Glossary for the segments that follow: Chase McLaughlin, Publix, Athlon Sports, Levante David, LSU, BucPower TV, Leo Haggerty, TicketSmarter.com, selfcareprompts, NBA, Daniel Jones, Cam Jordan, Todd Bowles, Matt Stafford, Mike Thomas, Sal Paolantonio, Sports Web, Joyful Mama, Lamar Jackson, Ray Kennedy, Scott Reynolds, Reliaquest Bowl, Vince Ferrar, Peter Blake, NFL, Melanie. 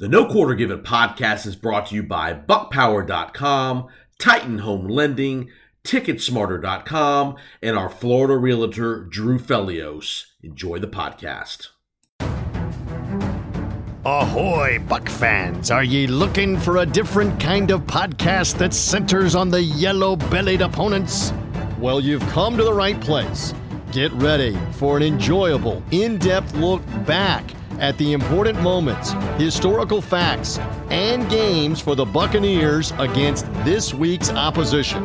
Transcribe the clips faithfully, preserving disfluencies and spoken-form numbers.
The No Quarter Given Podcast is brought to you by Buc Power dot com, Titan Home Lending, Ticket Smarter dot com, and our Florida realtor, Drew Felios. Enjoy the podcast. Ahoy, Buck fans! Are ye looking for a different kind of podcast that centers on the yellow-bellied opponents? Well, you've come to the right place. Get ready for an enjoyable, in-depth look back at the important moments, historical facts, and games for the Buccaneers against this week's opposition.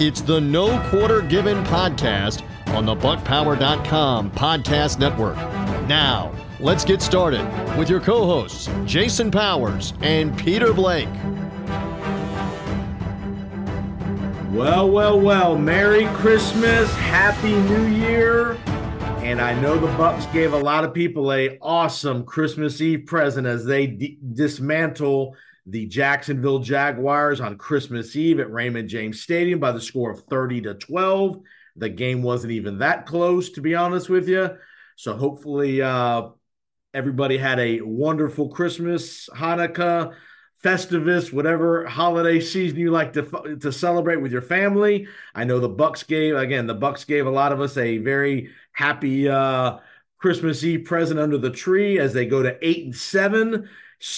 It's the No Quarter Given Podcast on the Buc Power dot com podcast network. Now, let's get started with your co-hosts, Jason Powers and Peter Blake. Well, well, well, Merry Christmas, Happy New Year. And I know the Bucs gave a lot of people an awesome Christmas Eve present as they d- dismantle the Jacksonville Jaguars on Christmas Eve at Raymond James Stadium by the score of thirty to twelve. The game wasn't even that close, to be honest with you. So hopefully uh, everybody had a wonderful Christmas, Hanukkah, Festivus, whatever holiday season you like to to celebrate with your family. I know the Bucs gave, again, the Bucs gave a lot of us a very happy uh, Christmas Eve present under the tree as they go to eight and seven,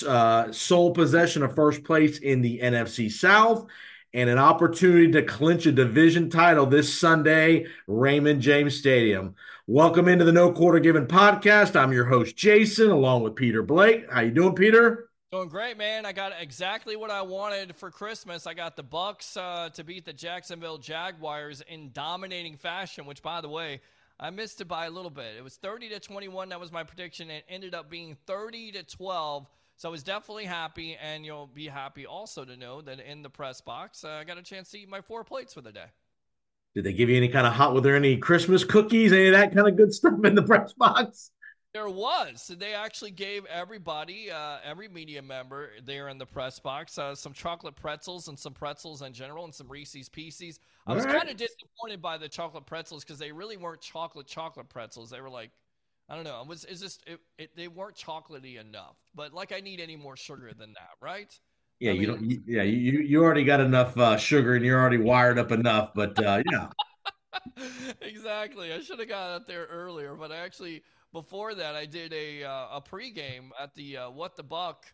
uh, sole possession of first place in the N F C South, and an opportunity to clinch a division title this Sunday, Raymond James Stadium. Welcome into the No Quarter Given Podcast. I'm your host, Jason, along with Peter Blake. How you doing, Peter? Doing great, man. I got exactly what I wanted for Christmas. I got the Bucs uh, to beat the Jacksonville Jaguars in dominating fashion, which, by the way, I missed it by a little bit. It was thirty to twenty-one. That was my prediction. It ended up being thirty to twelve. So I was definitely happy, and you'll be happy also to know that in the press box, uh, I got a chance to eat my four plates for the day. Did they give you any kind of hot? Were there any Christmas cookies, any of that kind of good stuff in the press box? There was. They actually gave everybody, uh, every media member there in the press box, uh, some chocolate pretzels and some pretzels in general and some Reese's Pieces. I was kind of disappointed by the chocolate pretzels because they really weren't chocolate chocolate pretzels. They were like, I don't know. It was it's just it, it, they weren't chocolatey enough. But like, I need any more sugar than that, right? Yeah, I mean, you don't. You, yeah, you you already got enough uh, sugar and you're already wired up enough. But uh, yeah, exactly. I should have got up there earlier, but I actually. Before that, I did a uh, a pregame at the uh, What the Buck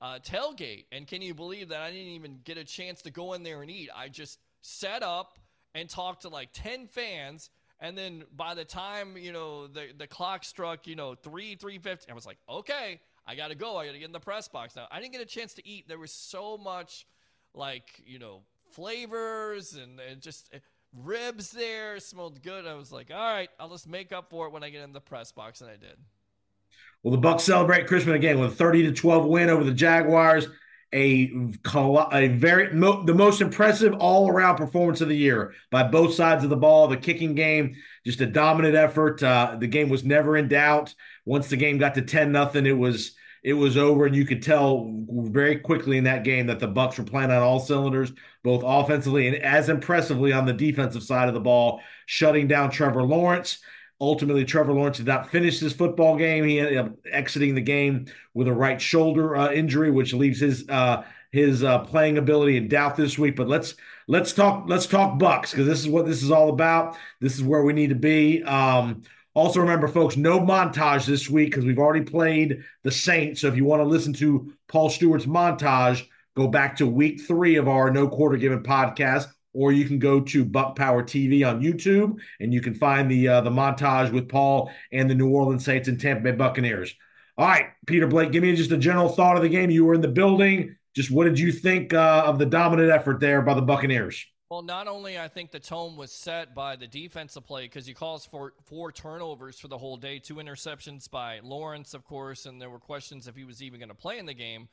uh, tailgate, and can you believe that I didn't even get a chance to go in there and eat? I just set up and talked to like ten fans, and then by the time you know the the clock struck, you know three three fifty, I was like, okay, I gotta go. I gotta get in the press box now. I didn't get a chance to eat. There was so much, like you know, flavors and, and just. Ribs there smelled good. I was like, all right, I'll just make up for it when I get in the press box, and I did. Well, the Bucs celebrate Christmas again with a thirty to twelve win over the Jaguars, a a very mo, the most impressive all-around performance of the year by both sides of the ball. The kicking game, just a dominant effort. Uh, the game was never in doubt. Once the game got to ten nothing, it was it was over, and you could tell very quickly in that game that the Bucs were playing on all cylinders, both offensively and as impressively on the defensive side of the ball, shutting down Trevor Lawrence. Ultimately, Trevor Lawrence did not finish this football game. He ended up exiting the game with a right shoulder uh, injury, which leaves his uh, his uh, playing ability in doubt this week. But let's let's talk let's talk Bucs, because this is what this is all about. This is where we need to be. Um, Also, remember, folks, no montage this week because we've already played the Saints. So if you want to listen to Paul Stewart's montage, go back to week three of our No Quarter Given podcast, or you can go to Buck Power T V on YouTube, and you can find the uh, the montage with Paul and the New Orleans Saints and Tampa Bay Buccaneers. All right, Peter Blake, give me just a general thought of the game. You were in the building. Just what did you think uh, of the dominant effort there by the Buccaneers? Well, not only I think the tone was set by the defensive play, because he calls for four turnovers for the whole day, two interceptions by Lawrence, of course, and there were questions if he was even going to play in the game,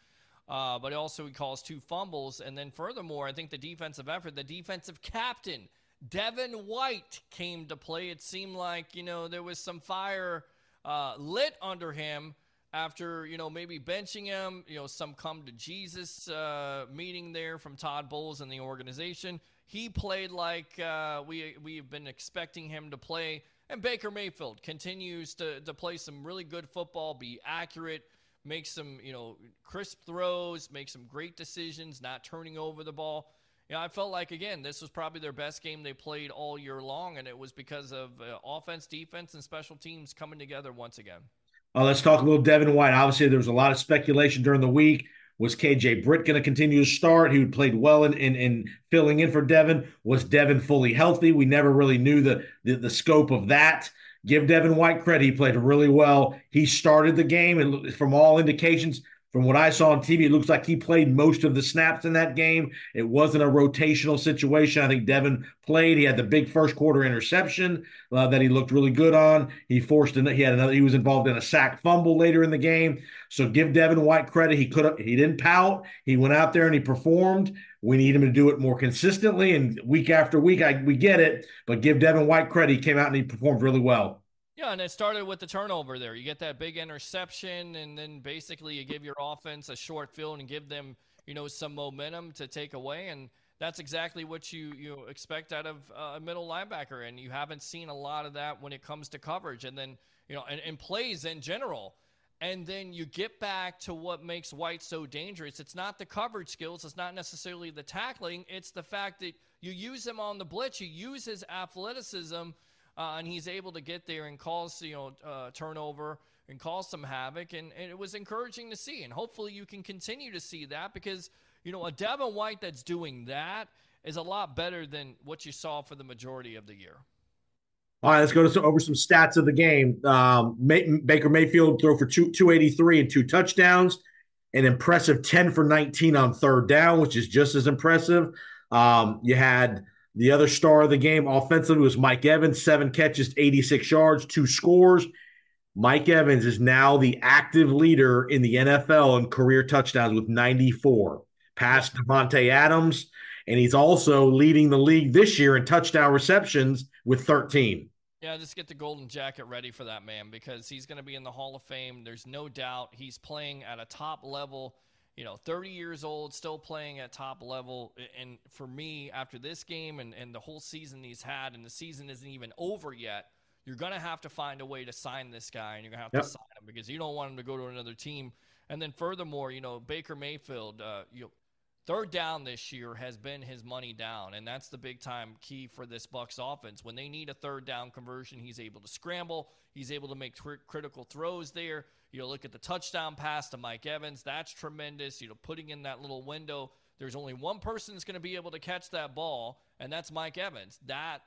uh, but also he calls two fumbles. And then furthermore, I think the defensive effort, the defensive captain, Devin White, came to play. It seemed like, you know, there was some fire uh, lit under him after, you know, maybe benching him, you know, some come to Jesus uh, meeting there from Todd Bowles and the organization. He played like uh, we we've been expecting him to play, and Baker Mayfield continues to to play some really good football, be accurate, make some, you know, crisp throws, make some great decisions, not turning over the ball. You know, I felt like, again, this was probably their best game they played all year long, and it was because of uh, offense, defense, and special teams coming together once again. Well, let's talk a little Devin White. Obviously, there was a lot of speculation during the week. Was K J Britt going to continue to start? He played well in, in, in filling in for Devin. Was Devin fully healthy? We never really knew the, the, the scope of that. Give Devin White credit. He played really well. He started the game, and from all indications, from what I saw on T V, it looks like he played most of the snaps in that game. It wasn't a rotational situation. I think Devin played. He had the big first quarter interception uh, that he looked really good on. He forced an, he had another. He was involved in a sack fumble later in the game. So give Devin White credit. He could he didn't pout. He went out there and he performed. We need him to do it more consistently, and week after week, I, we get it. But give Devin White credit. He came out and he performed really well. Yeah, and it started with the turnover there. You get that big interception, and then basically you give your offense a short field and give them, you know, some momentum to take away. And that's exactly what you, you expect out of a middle linebacker. And you haven't seen a lot of that when it comes to coverage and then, you know, and, and plays in general. And then you get back to what makes White so dangerous. It's not the coverage skills. It's not necessarily the tackling. It's the fact that you use him on the blitz. You use his athleticism. Uh, and he's able to get there and cause, you know, uh, turnover and cause some havoc. And, and it was encouraging to see. And hopefully you can continue to see that because, you know, a Devin White that's doing that is a lot better than what you saw for the majority of the year. All right, let's go to some, over some stats of the game. Um, May- Baker Mayfield threw for two, two eighty-three and two touchdowns, an impressive ten for nineteen on third down, which is just as impressive. Um, you had... The other star of the game offensively was Mike Evans, seven catches, eighty-six yards, two scores. Mike Evans is now the active leader in the N F L in career touchdowns with ninety-four, past Devontae Adams, and he's also leading the league this year in touchdown receptions with thirteen. Yeah, just get the golden jacket ready for that man because he's going to be in the Hall of Fame. There's no doubt he's playing at a top level. You know, thirty years old, still playing at top level. And for me, after this game and, and the whole season he's had, and the season isn't even over yet, you're going to have to find a way to sign this guy, and you're going to have yep. to sign him because you don't want him to go to another team. And then furthermore, you know, Baker Mayfield, uh, you know, third down this year has been his money down, and that's the big-time key for this Bucs offense. When they need a third down conversion, he's able to scramble. He's able to make tr- critical throws there. You know, look at the touchdown pass to Mike Evans. That's tremendous. You know, putting in that little window. There's only one person that's going to be able to catch that ball, and that's Mike Evans. That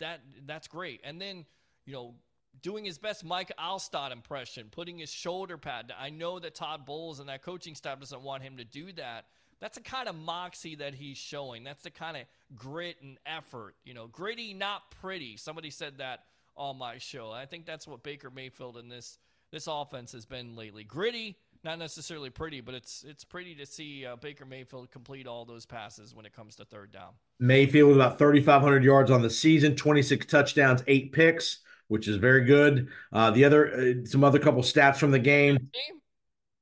that that's great. And then, you know, doing his best Mike Alstott impression, putting his shoulder pad. I know that Todd Bowles and that coaching staff doesn't want him to do that. That's the kind of moxie that he's showing. That's the kind of grit and effort. You know, gritty, not pretty. Somebody said that on my show. I think that's what Baker Mayfield in this this offense has been lately. Gritty, not necessarily pretty, but it's it's pretty to see uh, Baker Mayfield complete all those passes when it comes to third down. Mayfield about thirty-five hundred yards on the season, twenty-six touchdowns, eight picks, which is very good. Uh, the other uh, some other couple stats from the game,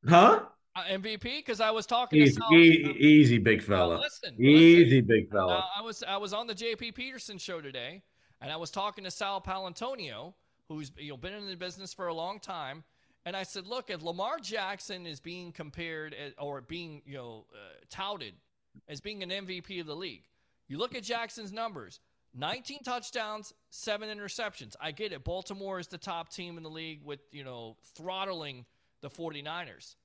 huh? M V P because I was talking easy, to Sal. E- easy big fella. Now, listen, easy listen. big fella. Now, I was I was on the J P Peterson show today, and I was talking to Sal Paolantonio, who's you know been in the business for a long time, and I said, look, if Lamar Jackson is being compared as, or being you know uh, touted as being an M V P of the league, you look at Jackson's numbers: nineteen touchdowns, seven interceptions. I get it. Baltimore is the top team in the league with you know throttling the 49ers.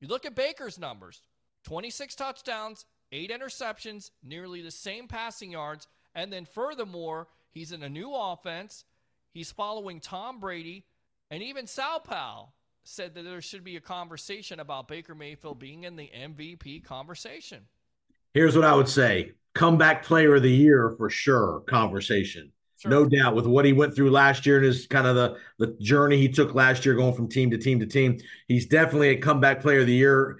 You look at Baker's numbers, twenty-six touchdowns, eight interceptions, nearly the same passing yards. And then furthermore, he's in a new offense. He's following Tom Brady. And even Sal Pal said that there should be a conversation about Baker Mayfield being in the M V P conversation. Here's what I would say. Comeback player of the year for sure conversation. Sure. No doubt with what he went through last year and his kind of the, the journey he took last year going from team to team to team. He's definitely a comeback player of the year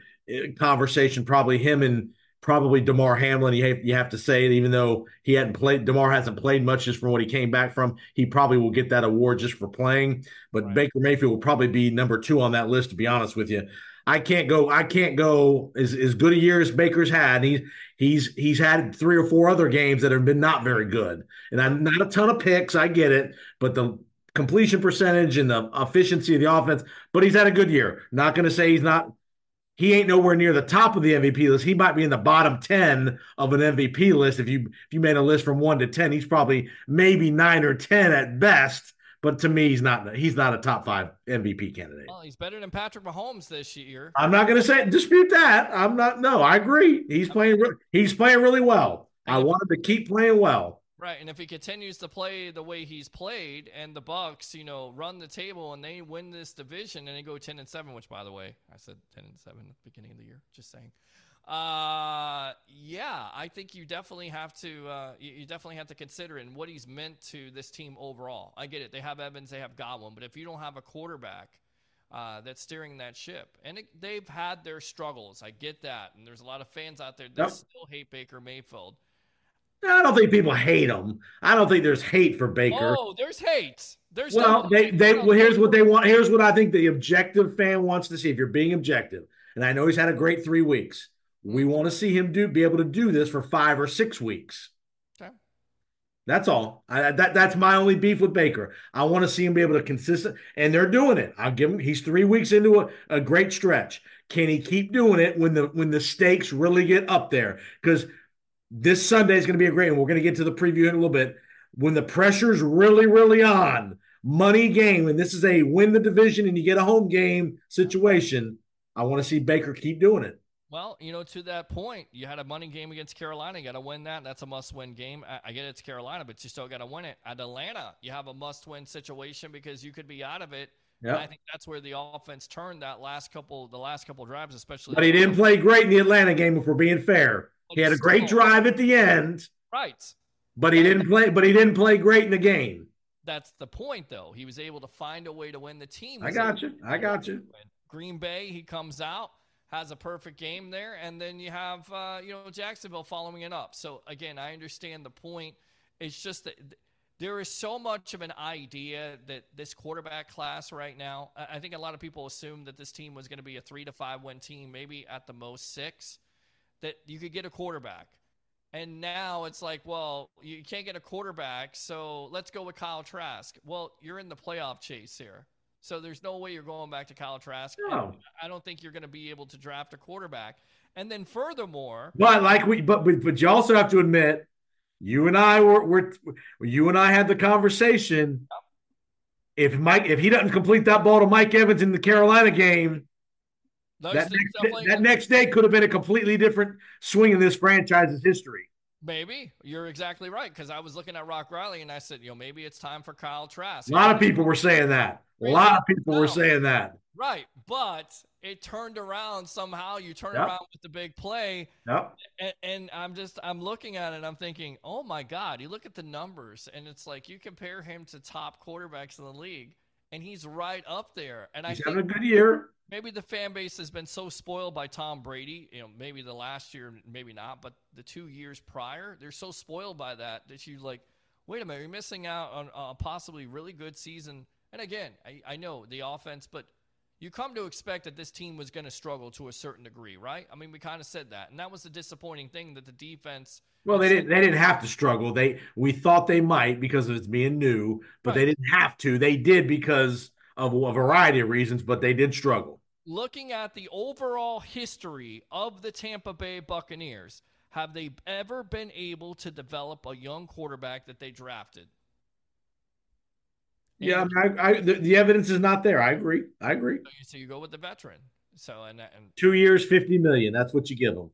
conversation, probably him and probably DeMar Hamlin. You have, you have to say it, even though he hadn't played, DeMar hasn't played much just from what he came back from. He probably will get that award just for playing, but right. Baker Mayfield will probably be number two on that list, to be honest with you. I can't go. I can't go as, as good a year as Baker's had. He's he's he's had three or four other games that have been not very good, and I'm not a ton of picks. I get it, but the completion percentage and the efficiency of the offense, but he's had a good year. Not going to say he's not – he ain't nowhere near the top of the M V P list. He might be in the bottom ten of an M V P list. If you if you made a list from one to ten, he's probably maybe nine or ten at best. But to me, he's not he's not a top five M V P candidate. Well, he's better than Patrick Mahomes this year. I'm not going to say dispute that. I'm not. No, I agree. He's playing. He's playing really well. I want him to keep playing well. Right, and if he continues to play the way he's played, and the Bucs, you know, run the table and they win this division and they go ten and seven, which, by the way, I said ten and seven at the beginning of the year. Just saying. Uh, yeah, I think you definitely have to, uh, you, you definitely have to consider it and what he's meant to this team overall. I get it. They have Evans, they have Godwin, but if you don't have a quarterback, uh, that's steering that ship, and it, they've had their struggles. I get that. And there's a lot of fans out there that yep. still hate Baker Mayfield. I don't think people hate him. I don't think there's hate for Baker. Oh, there's hate. There's well, they, they, well, here's what they want. Here's what I think the objective fan wants to see. If you're being objective, and I know he's had a great three weeks. We want to see him do be able to do this for five or six weeks. Okay. That's all. I, that that's my only beef with Baker. I want to see him be able to consistent, and they're doing it. I'll give him. He's three weeks into a, a great stretch. Can he keep doing it when the when the stakes really get up there? Because this Sunday is going to be a great one. We're going to get to the preview in a little bit. When the pressure's really really on, money game, and this is a win the division and you get a home game situation. I want to see Baker keep doing it. Well, you know, to that point, you had a money game against Carolina. You got to win that. That's a must-win game. I, I get it's Carolina, but you still got to win it. At Atlanta, you have a must-win situation because you could be out of it. Yep. And I think that's where the offense turned that last couple, the last couple drives, especially. But he didn't play great in the Atlanta game, if we're being fair. But he had a great still, drive at the end. Right. But he didn't play. But he didn't play great in the game. That's the point, though. He was able to find a way to win the team. I got you. I got you. Green Bay, he comes out. Has a perfect game there, and then you have uh, you know Jacksonville following it up. So again, I understand the point. It's just that there is so much of an idea that this quarterback class right now. I think a lot of people assumed that this team was going to be a three to five win team, maybe at the most six. That you could get a quarterback, and now it's like, well, you can't get a quarterback, so let's go with Kyle Trask. Well, you're in the playoff chase here. So there's no way you're going back to Kyle Trask. No. I don't think you're going to be able to draft a quarterback. And then furthermore, but like we, but but, but you also have to admit, you and I were, were you and I had the conversation. Yeah. If Mike, if he doesn't complete that ball to Mike Evans in the Carolina game, Those that, next, that, that next day could have been a completely different swing in this franchise's history. Maybe you're exactly right, because I was looking at Rock Riley and I said, you know, maybe it's time for Kyle Trask. A lot of people were saying that. A lot of people were saying that. Right, but it turned around somehow. You turn yep. around with the big play, yep. and, and I'm just I'm looking at it. And I'm thinking, oh my God! You look at the numbers, and it's like you compare him to top quarterbacks in the league, and he's right up there. And he's I having a good year. Maybe the fan base has been so spoiled by Tom Brady, you know, maybe the last year, maybe not, but the two years prior, they're so spoiled by that that you like, wait a minute, you're missing out on a possibly really good season. And again, I, I know the offense, but you come to expect that this team was going to struggle to a certain degree, right? I mean, we kind of said that, and that was the disappointing thing that the defense. Well, they didn't. They didn't have to struggle. They we thought they might because of it being new, but right. they didn't have to. They did because of a variety of reasons, but they did struggle. Looking at the overall history of the Tampa Bay Buccaneers, have they ever been able to develop a young quarterback that they drafted? Yeah, I, I, the, the evidence is not there. I agree. I agree. So you go with the veteran. So and, and two years, fifty million. That's what you give them.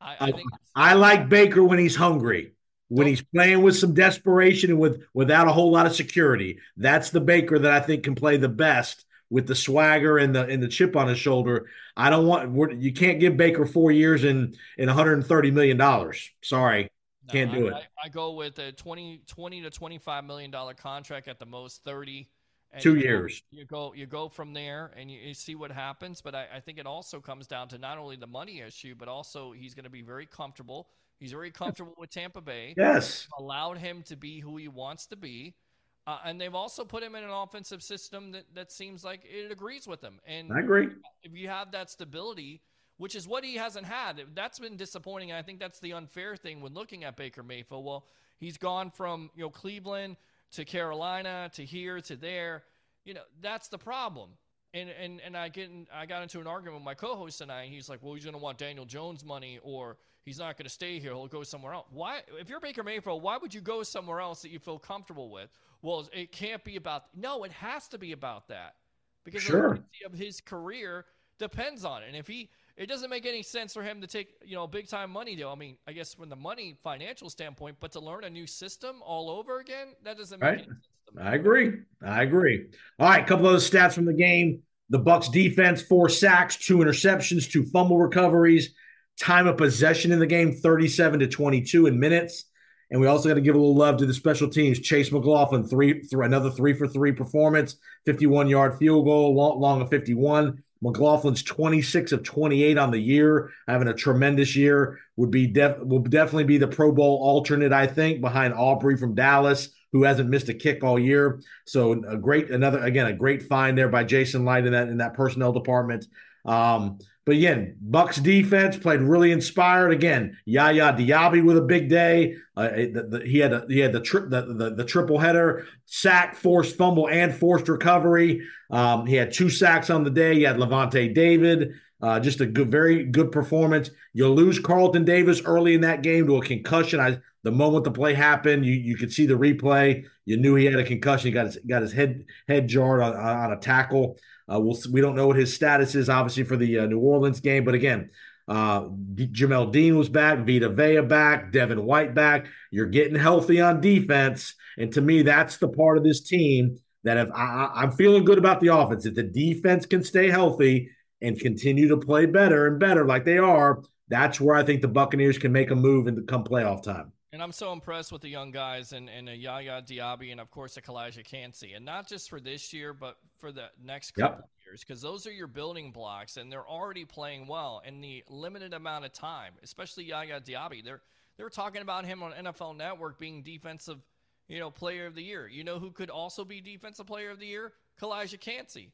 I, I, think I, I like Baker when he's hungry, when he's playing with some desperation and with without a whole lot of security. That's the Baker that I think can play the best. With the swagger and the and the chip on his shoulder, I don't want. We're, you can't give Baker four years and and one hundred thirty million dollars. Sorry, no, can't do I, it. I, I go with a twenty to twenty-five million dollars contract at the most, thirty. And Two you years. Go, you go you go from there and you, you see what happens. But I, I think it also comes down to not only the money issue, but also he's going to be very comfortable. He's very comfortable with Tampa Bay. Yes, allowed him to be who he wants to be. Uh, and they've also put him in an offensive system that, that seems like it agrees with him. And I agree. If you have that stability, which is what he hasn't had, that's been disappointing. I think that's the unfair thing when looking at Baker Mayfield. Well, he's gone from, you know, Cleveland to Carolina, to here, to there. You know, that's the problem. And and and I get in, I got into an argument with my co-host tonight. And he's like, well, he's going to want Daniel Jones money, or he's not going to stay here. He'll go somewhere else. Why? If you're Baker Mayfield, why would you go somewhere else that you feel comfortable with? Well, it can't be about. No, it has to be about that, because sure. his career depends on it. And if he, it doesn't make any sense for him to take, you know, a big time money deal. I mean, I guess from the money financial standpoint, but to learn a new system all over again, that doesn't make right. any sense. I agree. I agree. All right, a couple of those stats from the game. The Bucs defense, four sacks, two interceptions, two fumble recoveries. Time of possession in the game, thirty-seven to twenty-two in minutes. And we also got to give a little love to the special teams. Chase McLaughlin, three, th- another three for three performance, fifty-one-yard field goal, long, long of fifty-one. McLaughlin's twenty-six of twenty-eight on the year, having a tremendous year. Would be def- will definitely be the Pro Bowl alternate, I think, behind Aubrey from Dallas, who hasn't missed a kick all year. So a great, another, again, a great find there by Jason Light in that, in that personnel department. Um, but again, Bucs defense played really inspired. Again, Yaya Diaby with a big day. Uh, the, the, he had a, he had the, tri- the, the the triple header, sack, forced fumble, and forced recovery. Um, he had two sacks on the day. He had Levante David. Uh, just a good, very good performance. You lose Carlton Davis early in that game to a concussion. I, the moment the play happened, you you could see the replay. You knew he had a concussion. He got his got his head head jarred on, on a tackle. Uh, we'll, we don't know what his status is, obviously, for the uh, New Orleans game. But again, uh, Jamel Dean was back, Vita Vea back, Devin White back. You're getting healthy on defense, and to me, that's the part of this team that if I, I'm feeling good about the offense. If the defense can stay healthy and continue to play better and better like they are, that's where I think the Buccaneers can make a move in the come playoff time. And I'm so impressed with the young guys and, and a Yaya Diaby and, of course, a Kalijah Kancey. And not just for this year, but for the next couple yep. of years, because those are your building blocks, and they're already playing well in the limited amount of time, especially Yaya Diaby. They're, they're talking about him on N F L Network being defensive, you know, player of the year. You know who could also be defensive player of the year? Kalijah Kancey.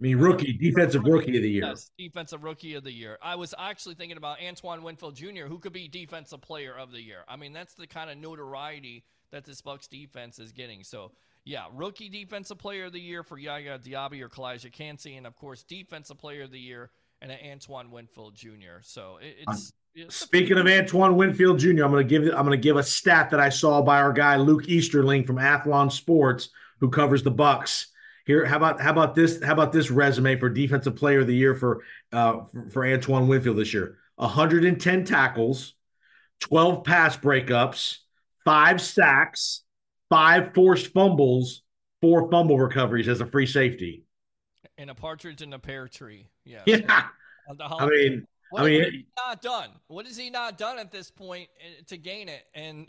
I mean, rookie, defensive rookie of the year. Yes, defensive rookie of the year. I was actually thinking about Antoine Winfield Junior, who could be defensive player of the year. I mean, that's the kind of notoriety that this Bucs defense is getting. So, yeah, rookie defensive player of the year for Yaya Diaby or Kalijah Kancey, and, of course, defensive player of the year and an Antoine Winfield Junior So, it, it's, it's speaking of Antoine Winfield Junior, I'm going to give I'm going to give a stat that I saw by our guy Luke Easterling from Athlon Sports, who covers the Bucs. Here, how about how about this? How about this resume for defensive player of the year for uh, for, for Antoine Winfield this year? one hundred ten tackles, twelve pass breakups, five sacks, five forced fumbles, four fumble recoveries as a free safety, and a partridge in a pear tree. Yeah, yeah. I mean, what I mean, is he not done? What is he not done at this point to gain it? And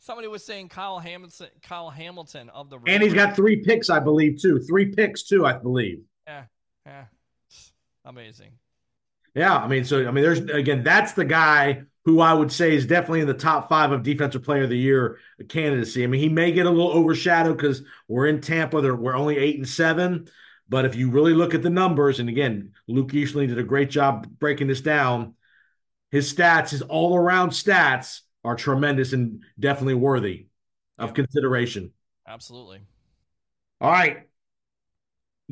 somebody was saying Kyle Hamilton, Kyle Hamilton of the Raiders. And he's got three picks, I believe, too. Three picks, too, I believe. Yeah, yeah. Amazing. Yeah, I mean, so, I mean, there's, again, that's the guy who I would say is definitely in the top five of Defensive Player of the Year candidacy. I mean, he may get a little overshadowed because we're in Tampa. We're only eight and seven. But if you really look at the numbers, and again, Luke Easterling did a great job breaking this down, his stats, his all-around stats, are tremendous and definitely worthy of consideration. Absolutely. All right.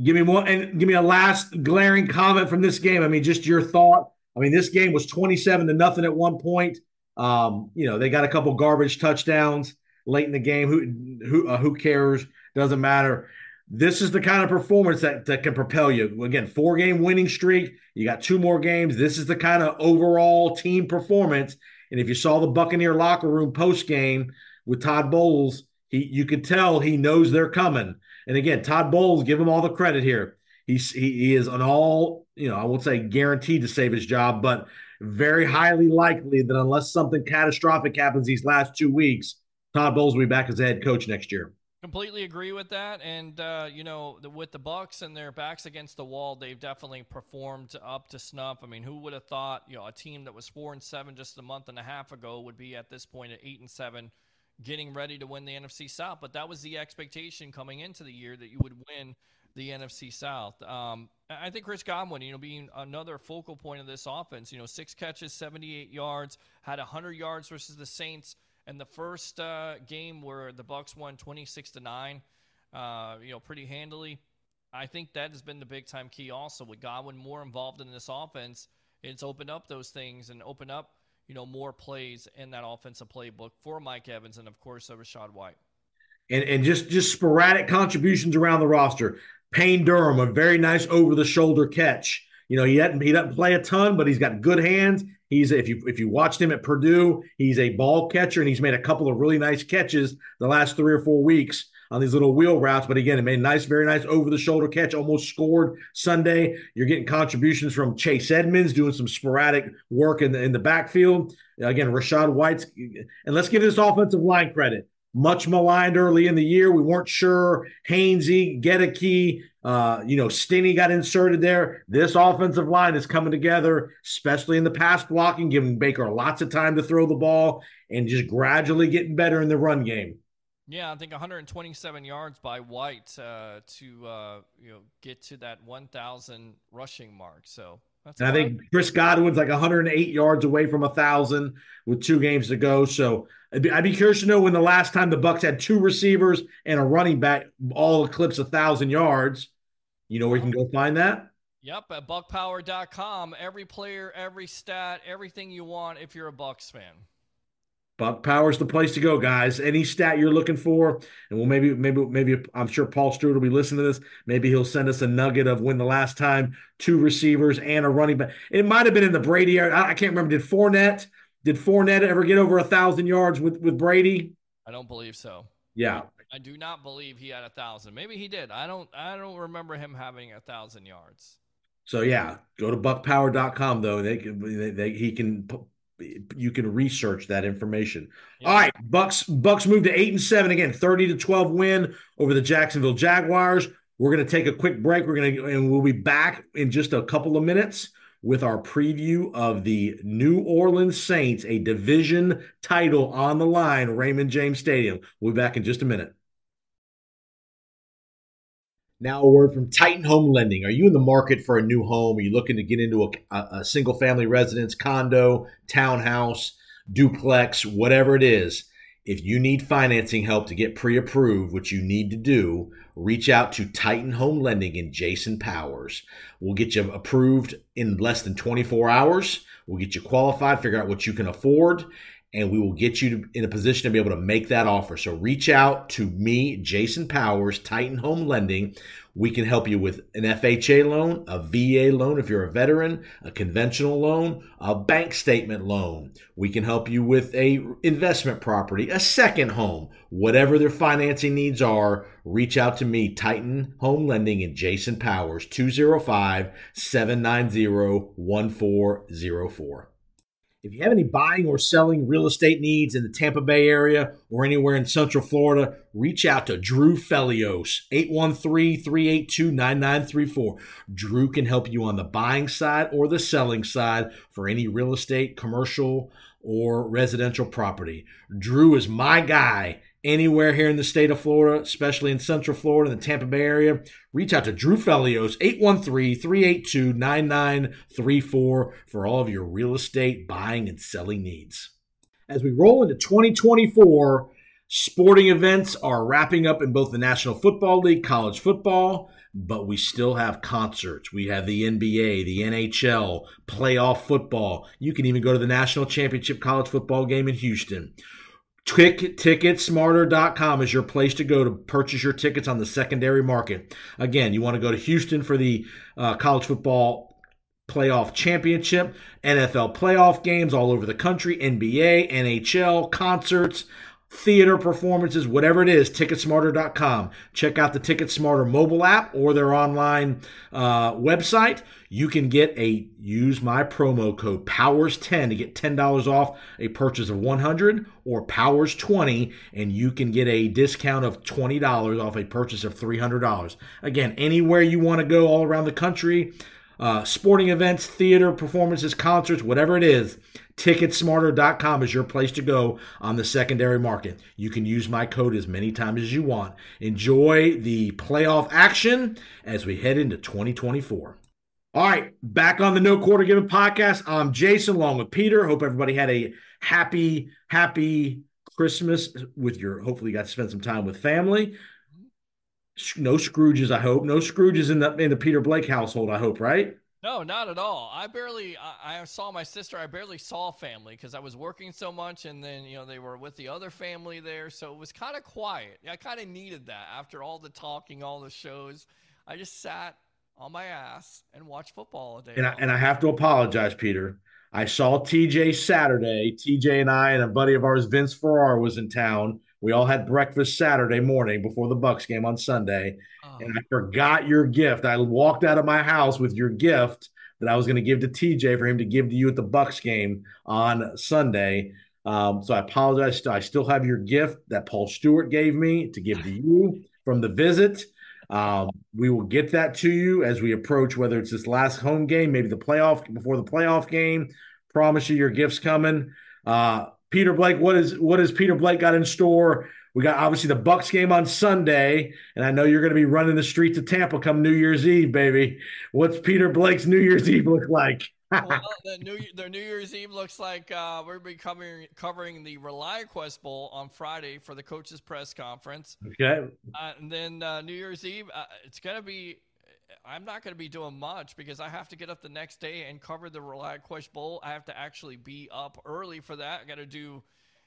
Give me one and give me a last glaring comment from this game. I mean, just your thought. I mean, this game was twenty-seven to nothing at one point. Um, you know, they got a couple garbage touchdowns late in the game. Who who uh, who cares? Doesn't matter. This is the kind of performance that, that can propel you. Again, four-game winning streak. You got two more games. This is the kind of overall team performance. And if you saw the Buccaneer locker room post-game with Todd Bowles, he, you could tell he knows they're coming. And again, Todd Bowles, give him all the credit here. He's, he he is an all, you know, I won't say guaranteed to save his job, but very highly likely that unless something catastrophic happens these last two weeks, Todd Bowles will be back as the head coach next year. Completely agree with that. And, uh, you know, the, with the Bucs and their backs against the wall, they've definitely performed up to snuff. I mean, who would have thought, you know, a team that was four and seven just a month and a half ago would be at this point at eight and seven, getting ready to win the N F C South. But that was the expectation coming into the year, that you would win the N F C South. Um, I think Chris Godwin, you know, being another focal point of this offense, you know, six catches, seventy-eight yards, had one hundred yards versus the Saints. And the first uh, game where the Bucs won twenty-six to nine, uh, you know, pretty handily, I think that has been the big-time key also. With Godwin more involved in this offense, it's opened up those things and opened up, you know, more plays in that offensive playbook for Mike Evans and, of course, Rashad White. And, and just, just sporadic contributions around the roster. Payne Durham, a very nice over-the-shoulder catch. You know, he doesn't, he doesn't play a ton, but he's got good hands. He's if you if you watched him at Purdue, he's a ball catcher, and he's made a couple of really nice catches the last three or four weeks on these little wheel routes. But again, it made a nice, very nice over-the-shoulder catch, almost scored Sunday. You're getting contributions from Chase Edmonds doing some sporadic work in the, in the backfield. Again, Rashad White's – and let's give this offensive line credit. Much maligned early in the year. We weren't sure. Hainsey, Getache, uh, you know, Stinney got inserted there. This offensive line is coming together, especially in the pass blocking, giving Baker lots of time to throw the ball and just gradually getting better in the run game. Yeah, I think one hundred twenty-seven yards by White uh, to, uh, you know, get to that one thousand rushing mark. So that's and I think Chris Godwin's like one hundred eight yards away from one thousand with two games to go. So I'd be, I'd be curious to know when the last time the Bucs had two receivers and a running back all eclipse one thousand yards. You know where you can go find that? Yep, at Buc Power dot com. Every player, every stat, everything you want if you're a Bucs fan. Buck Power's the place to go, guys. Any stat you're looking for, and we'll maybe, maybe, maybe I'm sure Paul Stewart will be listening to this. Maybe he'll send us a nugget of when the last time two receivers and a running back. It might have been in the Brady era. I can't remember. Did Fournette? Did Fournette ever get over a thousand yards with with Brady? I don't believe so. Yeah, I do not believe he had a thousand. Maybe he did. I don't. I don't remember him having a thousand yards. So yeah, go to Buc Power dot com though. They can. They, they he can. You can research that information. Yeah. All right, Bucks. Bucks move to eight and seven again. thirty to twelve win over the Jacksonville Jaguars. We're going to take a quick break. We're going to and we'll be back in just a couple of minutes with our preview of the New Orleans Saints, a division title on the line, Raymond James Stadium. We'll be back in just a minute. Now a word from Titan Home Lending. Are you in the market for a new home? Are you looking to get into a, a single-family residence, condo, townhouse, duplex, whatever it is? If you need financing help to get pre-approved, which you need to do, reach out to Titan Home Lending and Jason Powers. We'll get you approved in less than twenty-four hours. We'll get you qualified, figure out what you can afford, and we will get you to, in a position to be able to make that offer. So reach out to me, Jason Powers, Titan Home Lending. We can help you with an F H A loan, a V A loan if you're a veteran, a conventional loan, a bank statement loan. We can help you with an investment property, a second home. Whatever their financing needs are, reach out to me, Titan Home Lending and Jason Powers, two oh five, seven nine zero, one four zero four. If you have any buying or selling real estate needs in the Tampa Bay area or anywhere in Central Florida, reach out to Drew Felios, eight one three, three eight two, nine nine three four. Drew can help you on the buying side or the selling side for any real estate, commercial, or residential property. Drew is my guy anywhere here in the state of Florida, especially in Central Florida and the Tampa Bay area. Reach out to Drew Felios, eight one three, three eight two, nine nine three four for all of your real estate buying and selling needs. As we roll into twenty twenty-four, sporting events are wrapping up in both the National Football League, college football, but we still have concerts. We have the N B A, the N H L, playoff football. You can even go to the National Championship college football game in Houston. Ticket Smarter dot com is your place to go to purchase your tickets on the secondary market. Again, you want to go to Houston for the uh, college football playoff championship, N F L playoff games all over the country, N B A, N H L, concerts, theater performances, whatever it is, Ticket Smarter dot com. Check out the Ticket Smarter mobile app or their online uh, website. You can get a, use my promo code Powers ten to get ten dollars off a purchase of one hundred dollars or Powers twenty, and you can get a discount of twenty dollars off a purchase of three hundred dollars. Again, anywhere you want to go all around the country, uh, sporting events, theater performances, concerts, whatever it is, Ticket Smarter dot com is your place to go on the secondary market. You can use my code as many times as you want. Enjoy the playoff action as we head into twenty twenty-four. All right, back on the No Quarter Given podcast. I'm Jason along with Peter. Hope everybody had a happy, happy Christmas with your, hopefully you got to spend some time with family. No Scrooges, I hope. No Scrooges in the in the Peter Blake household, I hope, right? No, not at all. I barely, I, I saw my sister, I barely saw family because I was working so much, and then, you know, they were with the other family there. So it was kind of quiet. I kind of needed that after all the talking, all the shows. I just sat on my ass and watched football all day. And I, and I have to apologize, Peter. I saw T J Saturday. T J and I and a buddy of ours, Vince Ferrar, was in town. We all had breakfast Saturday morning before the Bucs game on Sunday, oh. and I forgot your gift. I walked out of my house with your gift that I was going to give to T J for him to give to you at the Bucs game on Sunday. Um, so I apologize. I still have your gift that Paul Stewart gave me to give to you from the visit. Um, we will get that to you as we approach, whether it's this last home game, maybe the playoff, before the playoff game. Promise you your gift's coming. Uh, Peter Blake, what is what has Peter Blake got in store? We got obviously the Bucs game on Sunday, and I know you're going to be running the streets of Tampa come New Year's Eve, baby. What's Peter Blake's New Year's Eve look like? Well, the New, their New Year's Eve looks like uh, we're going to be covering, covering the Reliaquest Bowl on Friday for the coaches' press conference. Okay. Uh, and then uh, New Year's Eve, uh, it's going to be – I'm not going to be doing much because I have to get up the next day and cover the Reliaquest Bowl. I have to actually be up early for that. I got to do,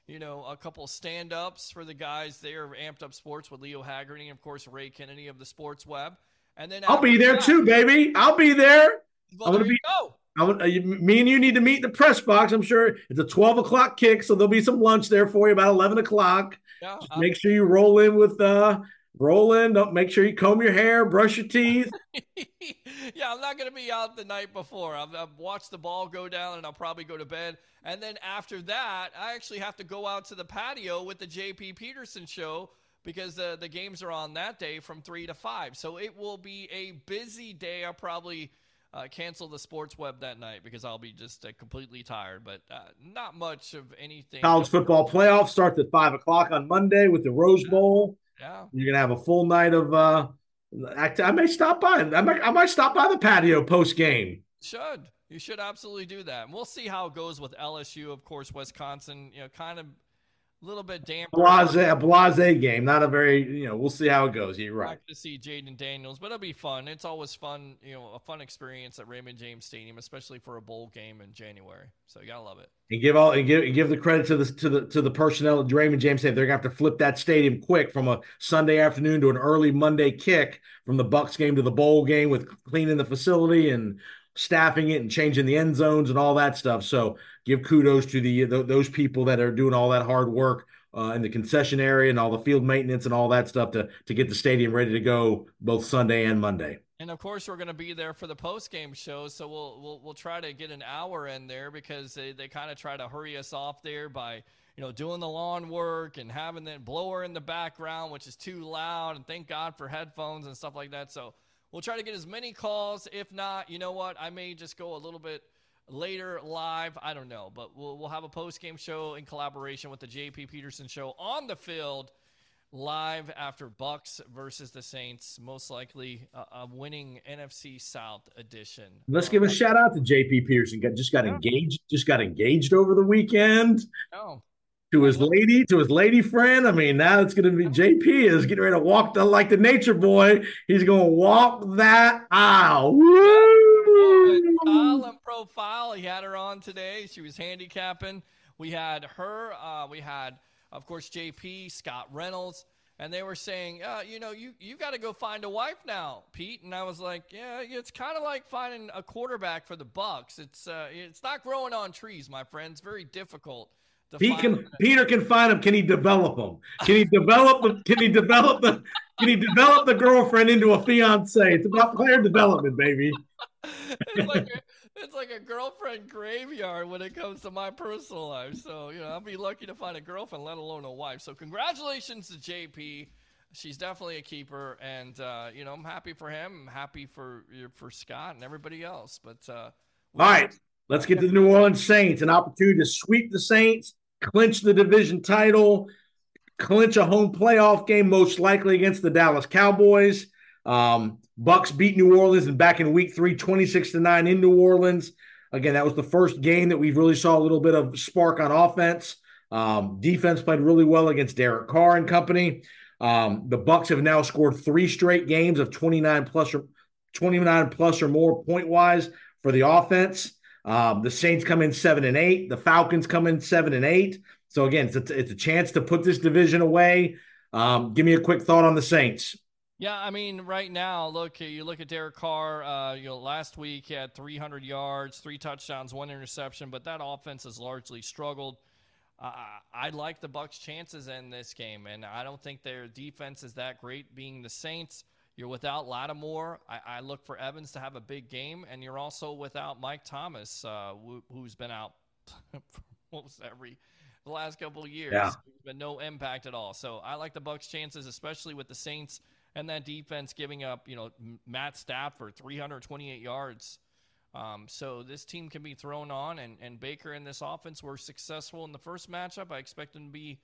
you know, a couple stand-ups for the guys there, Amped Up Sports with Leo Haggerty and, of course, Ray Kennedy of the Sports Web. And then I'll be there that, too, baby. I'll be there. Well, there be- you go. I would, uh, you, me and you need to meet in the press box. I'm sure it's a twelve o'clock kick, so there'll be some lunch there for you about eleven o'clock. Yeah, Just um, make sure you roll in with uh, roll in. Don't make sure you comb your hair, brush your teeth. Yeah, I'm not going to be out the night before. I've, I've watched the ball go down, and I'll probably go to bed. And then after that, I actually have to go out to the patio with the J P. Peterson show because the, the games are on that day from three to five. So it will be a busy day. I'll probably – Uh, cancel the Sports Web that night because I'll be just uh, completely tired, but uh, not much of anything. College football playoff starts at five o'clock on Monday with the Rose yeah. Bowl. Yeah, you're going to have a full night of uh, – act- I may stop by. I might, I might stop by the patio post-game. Should. You should absolutely do that. And we'll see how it goes with L S U, of course, Wisconsin, you know, kind of a little bit damp. Blase, a blase game. Not a very, you know, we'll see how it goes. You're right. I'd like to see Jaden Daniels, but it'll be fun. It's always fun, you know, a fun experience at Raymond James Stadium, especially for a bowl game in January. So you gotta love it. And give all and give and give the credit to the to the to the personnel at Raymond James Stadium. They're gonna have to flip that stadium quick from a Sunday afternoon to an early Monday kick from the Bucs game to the bowl game with cleaning the facility and staffing it and changing the end zones and all that stuff. So give kudos to the th- those people that are doing all that hard work uh, in the concession area and all the field maintenance and all that stuff to to get the stadium ready to go both Sunday and Monday. And of course, we're going to be there for the post game show, so we'll we'll we'll try to get an hour in there because they, they kind of try to hurry us off there by, you know, doing the lawn work and having the blower in the background, which is too loud. And thank God for headphones and stuff like that. So we'll try to get as many calls. If not, you know what? I may just go a little bit later live. I don't know. But we'll we'll have a post-game show in collaboration with the J P. Peterson show on the field live after Bucs versus the Saints, most likely a, a winning N F C South edition. Let's give a shout-out to J P. Peterson. Got, just got yeah. engaged Just got engaged over the weekend. Oh. To his lady, to his lady friend. I mean, now it's going to be J P is getting ready to walk the, like the nature boy. He's going to walk that aisle. Woo! Column profile. He had her on today. She was handicapping. We had her. Uh, we had, of course, J P, Scott Reynolds. And they were saying, uh, you know, you, you got to go find a wife now, Pete. And I was like, yeah, it's kind of like finding a quarterback for the Bucs. It's, uh, it's not growing on trees, my friends. Very difficult. He can, Peter can find him. Can he develop him? Can he develop the? Can he develop the? Can he develop the girlfriend into a fiance? It's about player development, baby. It's like a, it's like a girlfriend graveyard when it comes to my personal life. So you know, I'll be lucky to find a girlfriend, let alone a wife. So congratulations to J P. She's definitely a keeper, and uh, you know, I'm happy for him. I'm happy for for Scott and everybody else. But uh, all right, let's get to the New Orleans Saints. An opportunity to sweep the Saints. Clinch the division title, clinch a home playoff game, most likely against the Dallas Cowboys. Um, Bucs beat New Orleans and back in week three, twenty-six to nine in New Orleans. Again, that was the first game that we really saw a little bit of spark on offense. Um, defense played really well against Derek Carr and company. Um, the Bucs have now scored three straight games of twenty-nine plus or more point-wise for the offense. Um, the Saints come in seven and eight. The Falcons come in seven and eight. So again, it's a, it's a chance to put this division away. Um, give me a quick thought on the Saints. Yeah, I mean, right now, look, you look at Derek Carr, uh, you know, last week he had three hundred yards, three touchdowns, one interception, but that offense has largely struggled. Uh, I like the Bucks' chances in this game, and I don't think their defense is that great being the Saints. You're without Lattimore. I, I look for Evans to have a big game, and you're also without Mike Thomas, uh, who, who's been out for almost every the last couple of years, yeah. but no impact at all. So I like the Bucks' chances, especially with the Saints and that defense giving up, you know, Matt Stafford three hundred twenty-eight yards. Um, so this team can be thrown on, and, and Baker and this offense were successful in the first matchup. I expect them to be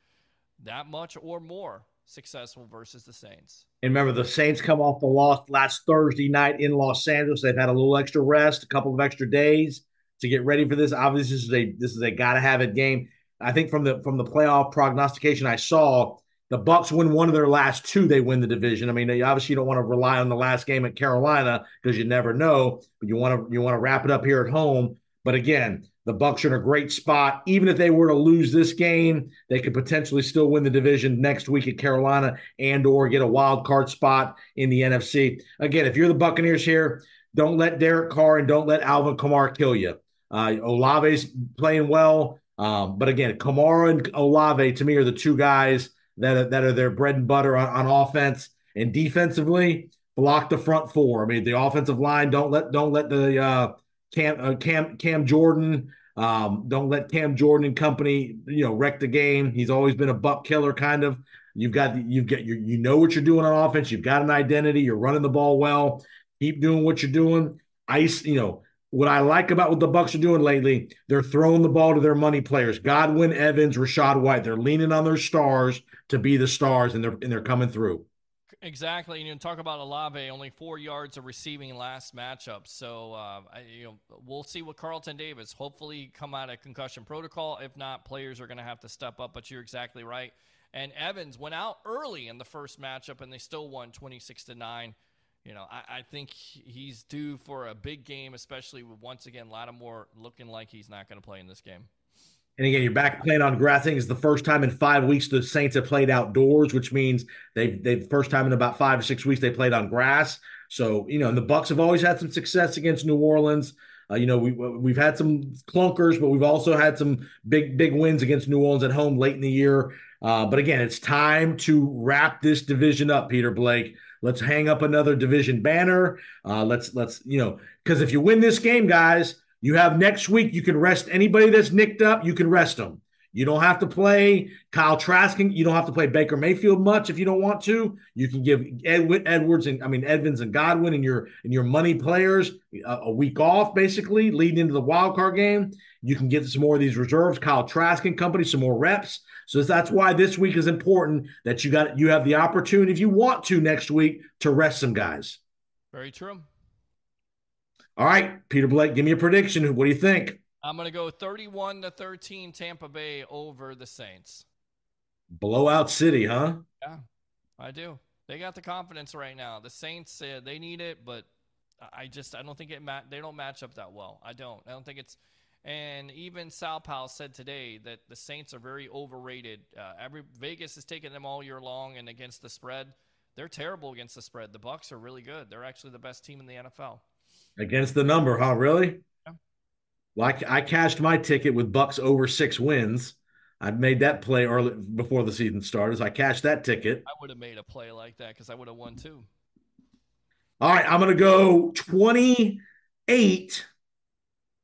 that much or more successful versus the Saints. And remember, the Saints come off the loss last Thursday night in Los Angeles. They've had a little extra rest, a couple of extra days to get ready for this. Obviously, this is a, this is a gotta have it game. I think from the from the playoff prognostication I saw, the Bucs win one of their last two, they win the division. I mean, they obviously don't want to rely on the last game at Carolina because you never know, but you want to you want to wrap it up here at home. But again, the Bucs are in a great spot. Even if they were to lose this game, they could potentially still win the division next week at Carolina and or get a wild card spot in the N F C. Again, if you're the Buccaneers here, don't let Derek Carr and don't let Alvin Kamara kill you. Uh, Olave's playing well, um, but again, Kamara and Olave to me are the two guys that are, that are their bread and butter on, on offense. And defensively, block the front four. I mean, the offensive line, don't let don't let the uh, Cam, uh, Cam Cam Jordan, um, don't let Cam Jordan and company, you know, wreck the game. He's always been a buck killer kind of. You've got you've got you you know what you're doing on offense. You've got an identity. You're running the ball well. Keep doing what you're doing. Ice, you know. What I like about what the Bucs are doing lately, they're throwing the ball to their money players. Godwin, Evans, Rashad White. They're leaning on their stars to be the stars, and they're and they're coming through. Exactly. And you talk about Olave, only four yards of receiving last matchup. So uh, you know, we'll see what Carlton Davis hopefully come out of concussion protocol. If not, players are going to have to step up, but you're exactly right. And Evans went out early in the first matchup, and they still won twenty-six to nine. You know, I, I think he's due for a big game, especially with, once again, Lattimore looking like he's not going to play in this game. And again, you're back playing on grass. I think it's the first time in five weeks the Saints have played outdoors, which means they've they the first time in about five or six weeks they played on grass. So, you know, and the Bucs have always had some success against New Orleans. Uh, you know, we, we've had some clunkers, but we've also had some big, big wins against New Orleans at home late in the year. Uh, but again, it's time to wrap this division up, Peter Blake. Let's hang up another division banner. Uh, let's, let's, you know, because if you win this game, guys, you have next week, you can rest anybody that's nicked up. You can rest them. You don't have to play Kyle Trask. You don't have to play Baker Mayfield much if you don't want to. You can give Ed, Edwards and I mean Edmonds and Godwin and your and your money players a, a week off, basically leading into the wild card game. You can get some more of these reserves, Kyle Trask and company, some more reps. So that's why this week is important, that you got you have the opportunity, if you want to next week, to rest some guys. Very true. All right, Peter Blake, give me a prediction. What do you think? I'm going to go thirty-one to thirteen Tampa Bay over the Saints. Blowout city, huh? Yeah, I do. They got the confidence right now. The Saints, uh, they need it, but I just I don't think it ma- they don't match up that well. I don't. I don't think it's – And even Sal Paolantonio said today that the Saints are very overrated. Uh, every Vegas has taken them all year long, and against the spread, they're terrible against the spread. The Bucs are really good. They're actually the best team in the N F L. Against the number, huh? Really? Yeah. Like I cashed my ticket with Bucs over six wins. I made that play early before the season started. So I cashed that ticket. I would have made a play like that because I would have won too. All right, I'm going to go twenty-eight.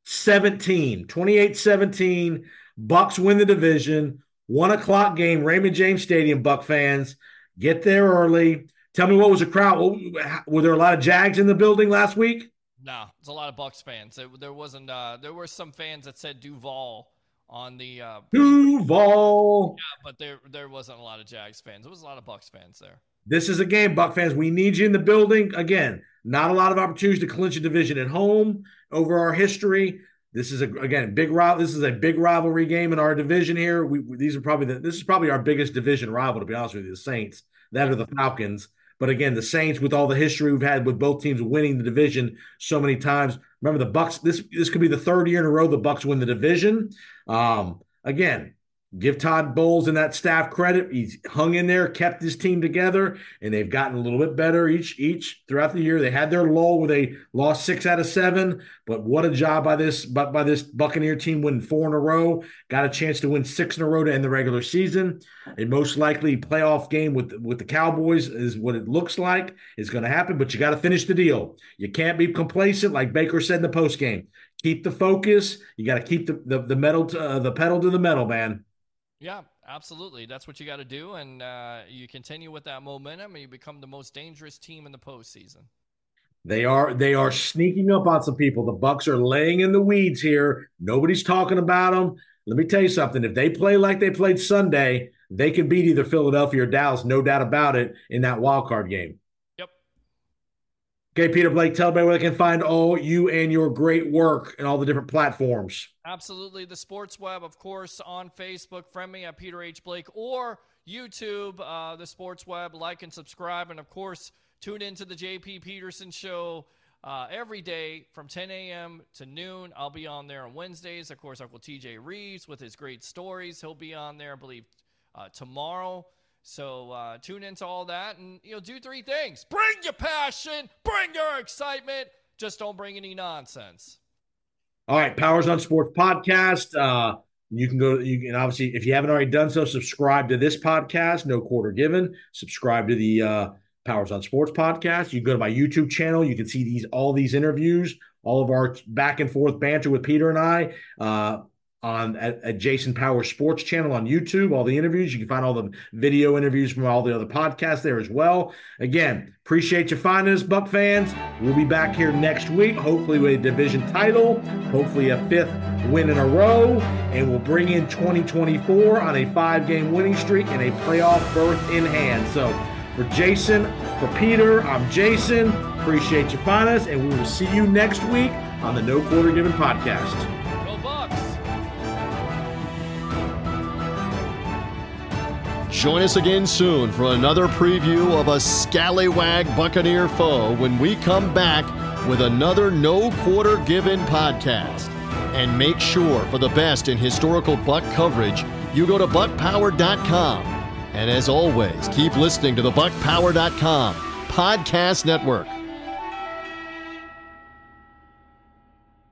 seventeen, twenty-eight seventeen, Bucs win the division, one o'clock game, Raymond James Stadium. Buc fans, get there early. Tell me, what was the crowd? Were there a lot of Jags in the building last week? No, it's a lot of Bucs fans. It, there wasn't. Uh, there were some fans that said Duval on the uh, Duval. Yeah, but there there wasn't a lot of Jags fans. There was a lot of Bucs fans there. This is a game, Buc fans. We need you in the building again. Not a lot of opportunities to clinch a division at home over our history. This is a, again, big This is a big rivalry game in our division here. We these are probably the, this is probably our biggest division rival, to be honest with you. The Saints, that are the Falcons. But again, the Saints, with all the history we've had with both teams winning the division so many times. Remember the Bucs. This this could be the third year in a row the Bucs win the division. Um, again, give Todd Bowles and that staff credit. He's hung in there, kept his team together, and they've gotten a little bit better each each throughout the year. They had their lull where they lost six out of seven, but what a job by this but by this Buccaneer team, winning four in a row. Got a chance to win six in a row to end the regular season. A most likely playoff game with with the Cowboys is what it looks like is going to happen. But you got to finish the deal. You can't be complacent, like Baker said in the postgame. Keep the focus. You got to keep the the, the metal to, uh, the pedal to the metal, man. Yeah, absolutely. That's what you got to do. And uh, you continue with that momentum and you become the most dangerous team in the postseason. They are they are sneaking up on some people. The Bucs are laying in the weeds here. Nobody's talking about them. Let me tell you something. If they play like they played Sunday, they could beat either Philadelphia or Dallas, no doubt about it, in that wild card game. Yep. Okay, Peter Blake, tell everybody where they can find all you and your great work and all the different platforms. Absolutely. The Sports Web, of course, on Facebook. Friend me at Peter H. Blake, or YouTube, uh, the Sports Web. Like and subscribe. And, of course, tune into the J P. Peterson Show uh, every day from ten a.m. to noon. I'll be on there on Wednesdays. Of course, Uncle T J Reeves with his great stories. He'll be on there, I believe, uh, tomorrow. So uh, tune into all that. And, you know, do three things. Bring your passion. Bring your excitement. Just don't bring any nonsense. All right, Powers on Sports podcast. Uh, you can go, you can obviously, if you haven't already done so, subscribe to this podcast, No Quarter Given. Subscribe to the uh, Powers on Sports podcast. You can go to my YouTube channel. You can see these all these interviews, all of our back and forth banter with Peter and I uh, on at, at Jason Powers Sports channel on YouTube. All the interviews. You can find all the video interviews from all the other podcasts there as well. Again, appreciate you finding us, Buck fans. We'll be back here next week, hopefully with a division title, hopefully a fifth win in a row, and we'll bring in twenty twenty-four on a five-game winning streak and a playoff berth in hand. So for Jason, for Peter, I'm Jason. Appreciate you finding us, and we will see you next week on the No Quarter Given podcast. Join us again soon for another preview of a scallywag Buccaneer foe when we come back with another No Quarter Given podcast. And make sure, for the best in historical Buck coverage, you go to Buc Power dot com. And as always, keep listening to the Buc Power dot com podcast network.